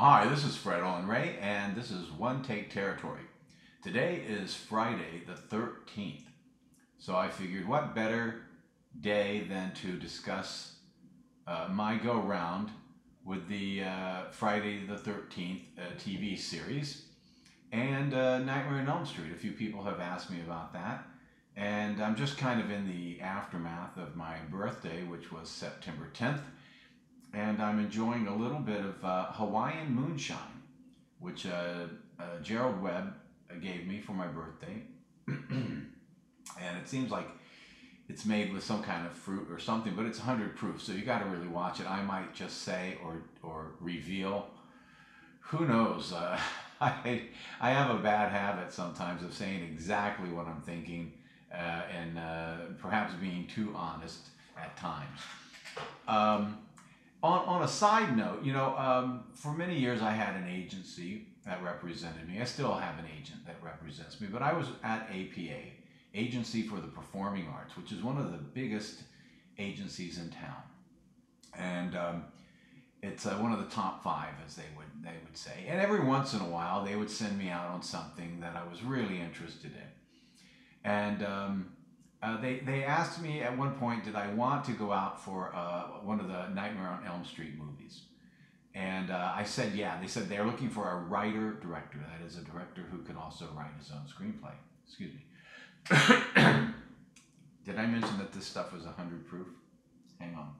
Hi, this is Fred Olin Ray, and this is One Take Territory. Today is Friday the 13th, so I figured what better day than to discuss my go-round with the Friday the 13th TV series and Nightmare on Elm Street. A few people have asked me about that, and I'm just kind of in the aftermath of my birthday, which was September 10th. And I'm enjoying a little bit of Hawaiian moonshine, which Gerald Webb gave me for my birthday. And it seems like it's made with some kind of fruit or something, but it's 100 proof, so you got to really watch it. I might just say or reveal. Who knows? I have a bad habit sometimes of saying exactly what I'm thinking and perhaps being too honest at times. On a side note, you know, for many years I had an agency that represented me. I still have an agent that represents me, but I was at APA, Agency for the Performing Arts, which is one of the biggest agencies in town. And it's one of the top five, as they would say. And every once in a while, they would send me out on something that I was really interested in. And they asked me at one point, did I want to go out for one of the Nightmare on Elm Street movies? And I said, yeah. They said they're looking for a writer-director. That is, a director who can also write his own screenplay. Excuse me. Did I mention that this stuff was 100 proof? Hang on.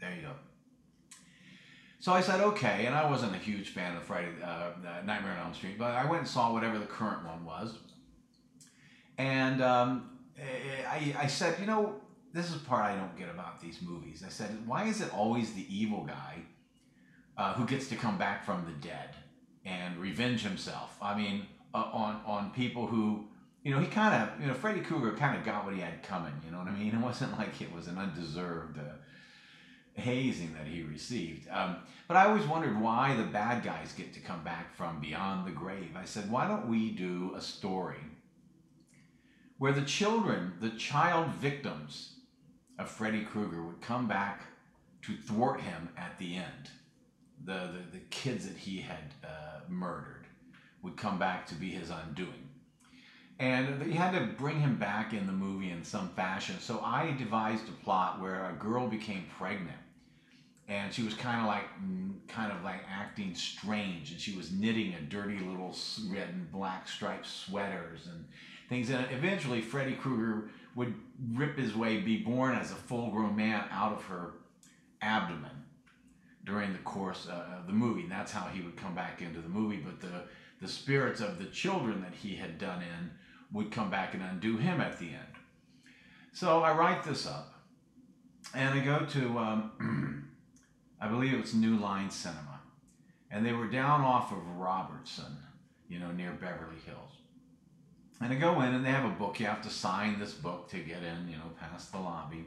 There you go. So I said, okay, and I wasn't a huge fan of Nightmare on Elm Street, but I went and saw whatever the current one was. And I said, you know, this is the part I don't get about these movies. I said, why is it always the evil guy who gets to come back from the dead and revenge himself? I mean, on people who, you know, he kind of, you know, Freddy Krueger kind of got what he had coming, you know what I mean? It wasn't like it was an undeserved hazing that he received. But I always wondered why the bad guys get to come back from beyond the grave. I said, why don't we do a story where the child victims of Freddy Krueger would come back to thwart him at the end. The kids that he had murdered would come back to be his undoing. And you had to bring him back in the movie in some fashion. So I devised a plot where a girl became pregnant. And she was kind of like acting strange, and she was knitting a dirty little red and black striped sweaters and things. And eventually, Freddy Krueger would rip his way, be born as a full-grown man out of her abdomen during the course of the movie. And that's how he would come back into the movie. But the spirits of the children that he had done in would come back and undo him at the end. So I write this up, and I go to I believe it's New Line Cinema. And they were down off of Robertson, you know, near Beverly Hills. And I go in, and they have a book. You have to sign this book to get in, you know, past the lobby.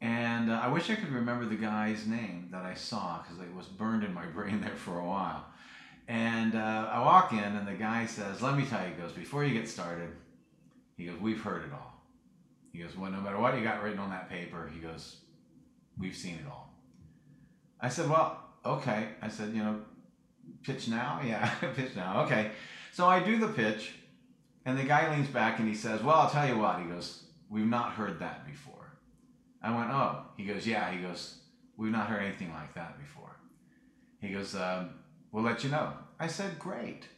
And I wish I could remember the guy's name that I saw, because it was burned in my brain there for a while. And I walk in, and the guy says, let me tell you, he goes, before you get started, he goes, we've heard it all. He goes, well, no matter what you got written on that paper, he goes, we've seen it all. I said, well, okay. I said, you know, pitch now? Yeah, pitch now. Okay. So I do the pitch, and the guy leans back and he says, well, I'll tell you what. He goes, we've not heard that before. I went, oh. He goes, yeah. He goes, we've not heard anything like that before. He goes, we'll let you know. I said, great.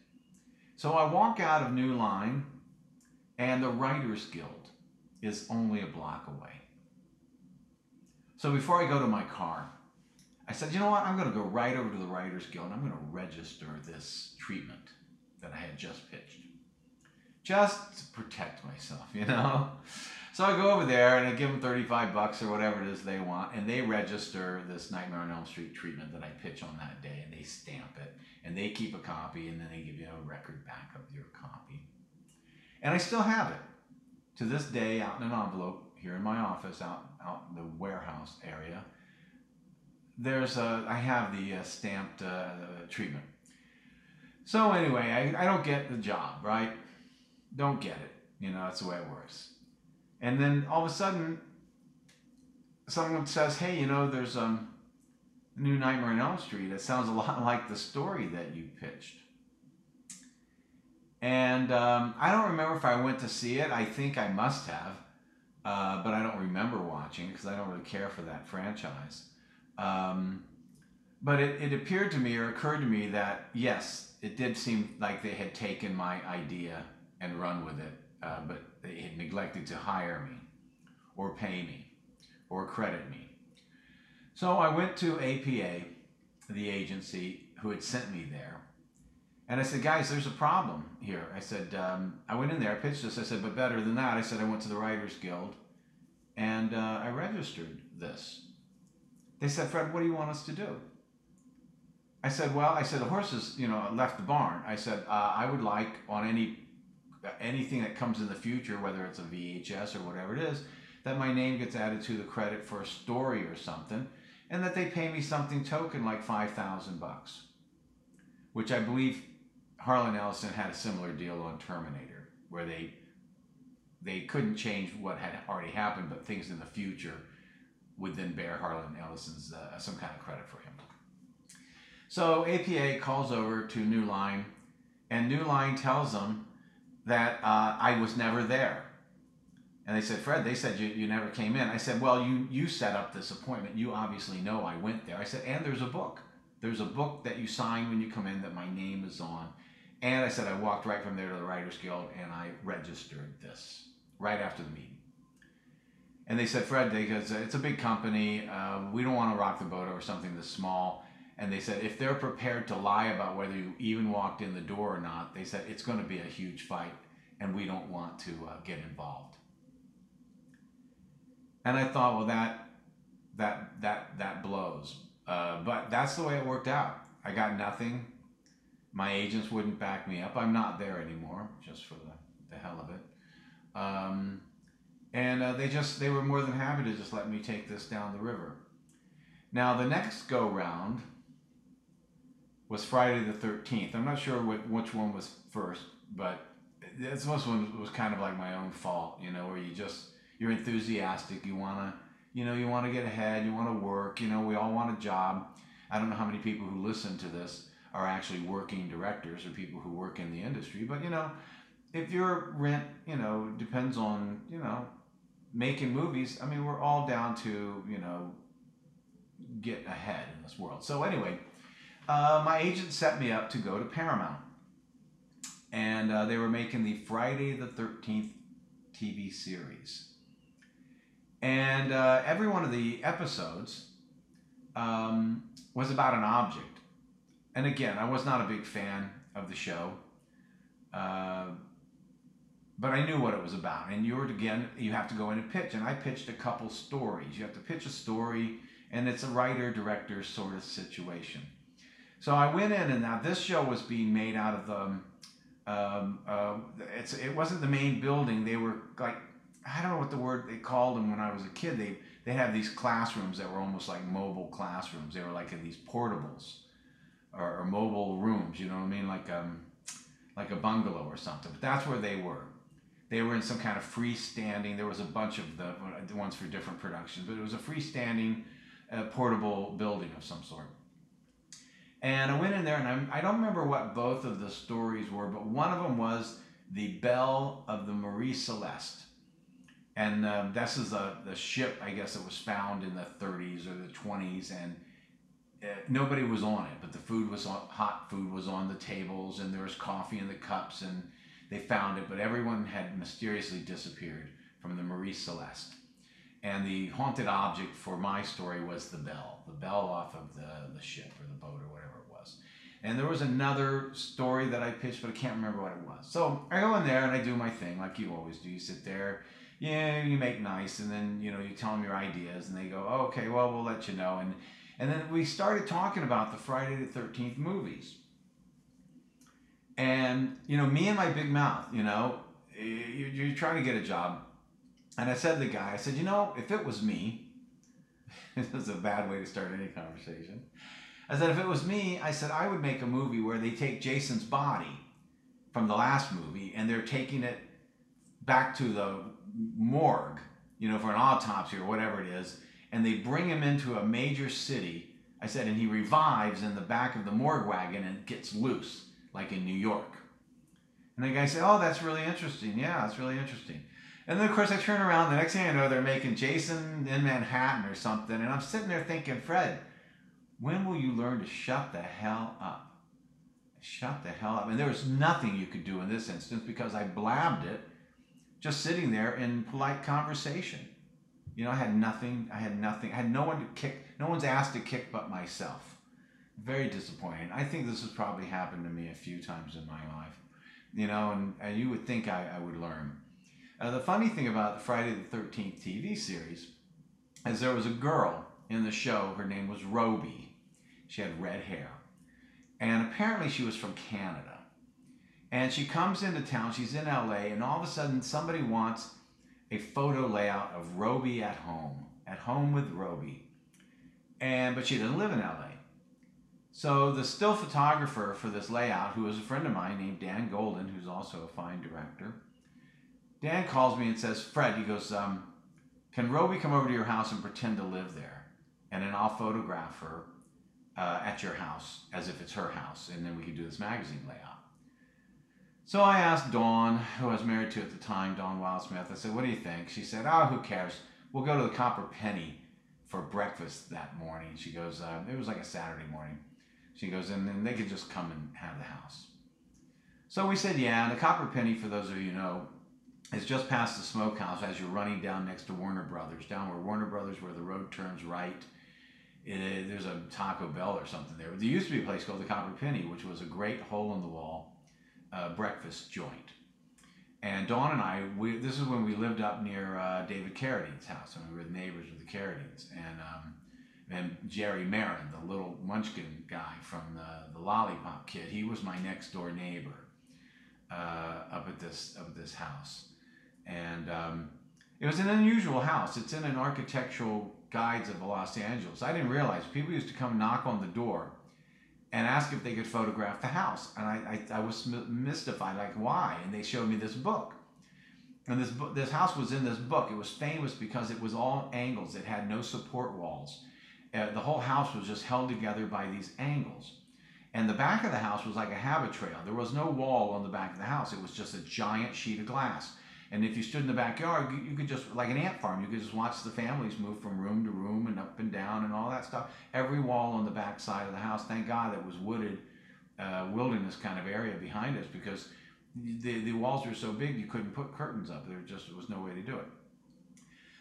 So I walk out of New Line, and the Writers Guild is only a block away. So before I go to my car, I said, you know what, I'm going to go right over to the Writers Guild, and I'm going to register this treatment that I had just pitched, just to protect myself, you know? So I go over there, and I give them 35 bucks or whatever it is they want, and they register this Nightmare on Elm Street treatment that I pitch on that day, and they stamp it, and they keep a copy, and then they give you a record back of your copy. And I still have it to this day out in an envelope here in my office, out in the warehouse area. There's I have the stamped treatment. So anyway, I don't get the job, right? Don't get it. You know, that's the way it works. And then all of a sudden, someone says, hey, you know, there's New Nightmare on Elm Street. It sounds a lot like the story that you pitched. And I don't remember if I went to see it. I think I must have. But I don't remember watching because I don't really care for that franchise. But it appeared to me, or occurred to me, that yes, it did seem like they had taken my idea and run with it, but they had neglected to hire me or pay me or credit me. So I went to APA, the agency who had sent me there, and I said, guys, there's a problem here. I said, I went in there, I pitched this. I said, but better than that, I said, I went to the Writers Guild and I registered this. They said, Fred, what do you want us to do? I said, well, I said, the horses, you know, left the barn. I said, I would like on anything that comes in the future, whether it's a VHS or whatever it is, that my name gets added to the credit for a story or something, and that they pay me something token like $5,000, which I believe Harlan Ellison had a similar deal on Terminator, where they couldn't change what had already happened, but things in the future would then bear Harlan Ellison's some kind of credit for him. So APA calls over to New Line, and New Line tells them that I was never there. And they said, Fred, they said you never came in. I said, well, you set up this appointment. You obviously know I went there. I said, and there's a book. There's a book that you sign when you come in that my name is on. And I said, I walked right from there to the Writers Guild, and I registered this right after the meeting. And they said, Fred, because it's a big company. We don't want to rock the boat over something this small. And they said, if they're prepared to lie about whether you even walked in the door or not, they said, it's going to be a huge fight, and we don't want to get involved. And I thought, well, that blows. But that's the way it worked out. I got nothing. My agents wouldn't back me up. I'm not there anymore, just for the hell of it. They were more than happy to just let me take this down the river. Now, the next go-round was Friday the 13th. I'm not sure which one was first, but this one was kind of like my own fault, you know, where you're enthusiastic, you want to get ahead, you want to work, you know, we all want a job. I don't know how many people who listen to this are actually working directors or people who work in the industry, but, you know, if your rent, you know, depends on, you know, making movies, I mean, we're all down to, you know, get ahead in this world. So anyway, my agent set me up to go to Paramount, and they were making the Friday the 13th TV series, and every one of the episodes was about an object. And again, I was not a big fan of the show, but I knew what it was about. And you have to go in and pitch, and I pitched a couple stories. You have to pitch a story. And it's a writer-director sort of situation. So I went in, and now this show was being made out of the, it wasn't the main building. They were like, I don't know what the word they called them when I was a kid. They had these classrooms that were almost like mobile classrooms. They were like in these portables or mobile rooms, you know what I mean? Like a bungalow or something, but that's where they were. They were in some kind of freestanding, there was a bunch of the ones for different productions, but it was a freestanding, a portable building of some sort. And I went in there, and I don't remember what both of the stories were, but one of them was the Bell of the Mary Celeste. And this is the ship, I guess, that was found in the 30s or the 20s, and nobody was on it, but the food was hot food was on the tables, and there was coffee in the cups, and they found it, but everyone had mysteriously disappeared from the Mary Celeste. And the haunted object for my story was the bell off of the ship or the boat or whatever it was. And there was another story that I pitched, but I can't remember what it was. So I go in there and I do my thing like you always do. You sit there, you make nice, and then, you know, you tell them your ideas, and they go, oh, okay, well, we'll let you know. And then we started talking about the Friday the 13th movies. And, you know, me and my big mouth, you know, you're trying to get a job. And I said to the guy, I said, you know, if it was me, this is a bad way to start any conversation. I said, if it was me, I said, I would make a movie where they take Jason's body from the last movie and they're taking it back to the morgue, you know, for an autopsy or whatever it is. And they bring him into a major city. I said, and he revives in the back of the morgue wagon and gets loose, like in New York. And the guy said, oh, that's really interesting. Yeah, it's really interesting. And then, of course, I turn around. The next thing I know, they're making Jason in Manhattan or something. And I'm sitting there thinking, Fred, when will you learn to shut the hell up? Shut the hell up. And there was nothing you could do in this instance because I blabbed it just sitting there in polite conversation. You know, I had nothing. I had no one to kick. No one's asked to kick but myself. Very disappointing. I think this has probably happened to me a few times in my life. You know, and you would think I would learn. The funny thing about the Friday the 13th TV series is there was a girl in the show. Her name was Roby. She had red hair. And apparently she was from Canada. And she comes into town. She's in LA. And all of a sudden somebody wants a photo layout of Roby at home with Roby. But she doesn't live in LA. So the still photographer for this layout, who was a friend of mine named Dan Golden, who's also a fine director, Dan calls me and says, Fred, he goes, can Roby come over to your house and pretend to live there? And then I'll photograph her at your house as if it's her house, and then we can do this magazine layout. So I asked Dawn, who I was married to at the time, Dawn Wildsmith, I said, what do you think? She said, oh, who cares? We'll go to the Copper Penny for breakfast that morning. She goes, it was like a Saturday morning. She goes, and then they could just come and have the house. So we said, yeah, and the Copper Penny, for those of you who know, is just past the smokehouse as you're running down next to Warner Brothers, down where Warner Brothers, where the road turns right. There's a Taco Bell or something there. There used to be a place called the Copper Penny, which was a great hole-in-the-wall breakfast joint. And Dawn and I, this is when we lived up near David Carradine's house, and we were neighbors with the Carradines. And Jerry Marin, the little munchkin guy from the Lollipop Kid, he was my next door neighbor up at this house. And it was an unusual house. It's in an architectural guides of Los Angeles. I didn't realize people used to come knock on the door and ask if they could photograph the house. And I was mystified, like, why? And they showed me this book. And this house was in this book. It was famous because it was all angles. It had no support walls. The whole house was just held together by these angles. And the back of the house was like a habit trail. There was no wall on the back of the house. It was just a giant sheet of glass. And if you stood in the backyard, you could just, like an ant farm, you could just watch the families move from room to room and up and down and all that stuff. Every wall on the back side of the house, thank God it was wooded, wilderness kind of area behind us, because the walls were so big you couldn't put curtains up. There just was no way to do it.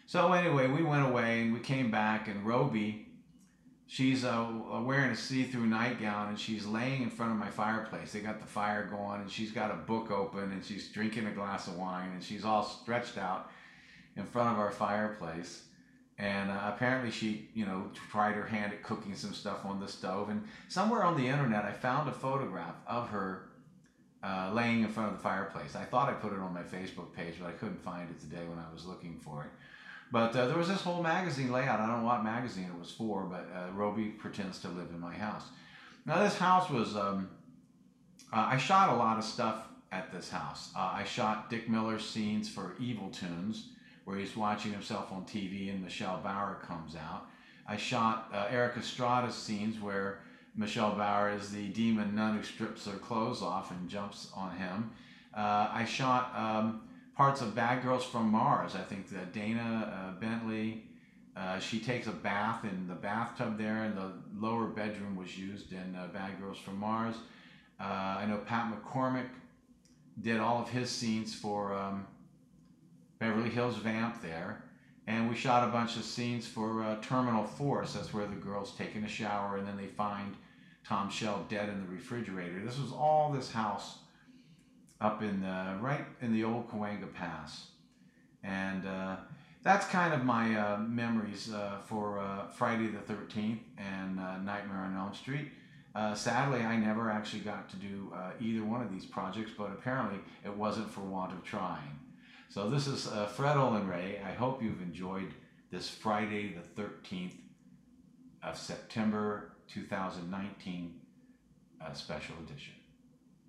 So anyway, we went away and we came back, and Roby, she's wearing a see-through nightgown, and she's laying in front of my fireplace. They got the fire going, and she's got a book open, and she's drinking a glass of wine, and she's all stretched out in front of our fireplace. And apparently she, you know, tried her hand at cooking some stuff on the stove. And somewhere on the internet, I found a photograph of her laying in front of the fireplace. I thought I put it on my Facebook page, but I couldn't find it today when I was looking for it. But there was this whole magazine layout. I don't know what magazine it was for, but Roby pretends to live in my house. Now this house was, I shot a lot of stuff at this house. I shot Dick Miller's scenes for Evil Tunes, where he's watching himself on TV and Michelle Bauer comes out. I shot Eric Estrada's scenes where Michelle Bauer is the demon nun who strips her clothes off and jumps on him. I shot parts of Bad Girls from Mars. I think that Dana Bentley, she takes a bath in the bathtub there, and the lower bedroom was used in Bad Girls from Mars. I know Pat McCormick did all of his scenes for Beverly Hills Vamp there, and we shot a bunch of scenes for Terminal Force. That's where the girl's taking a shower, and then they find Tom Shell dead in the refrigerator. This was all this house up in the, right in the old Cahuenga Pass. And that's kind of my memories for Friday the 13th and Nightmare on Elm Street. Sadly, I never actually got to do either one of these projects, but apparently it wasn't for want of trying. So this is Fred Olin Ray. I hope you've enjoyed this Friday the 13th of September 2019 special edition.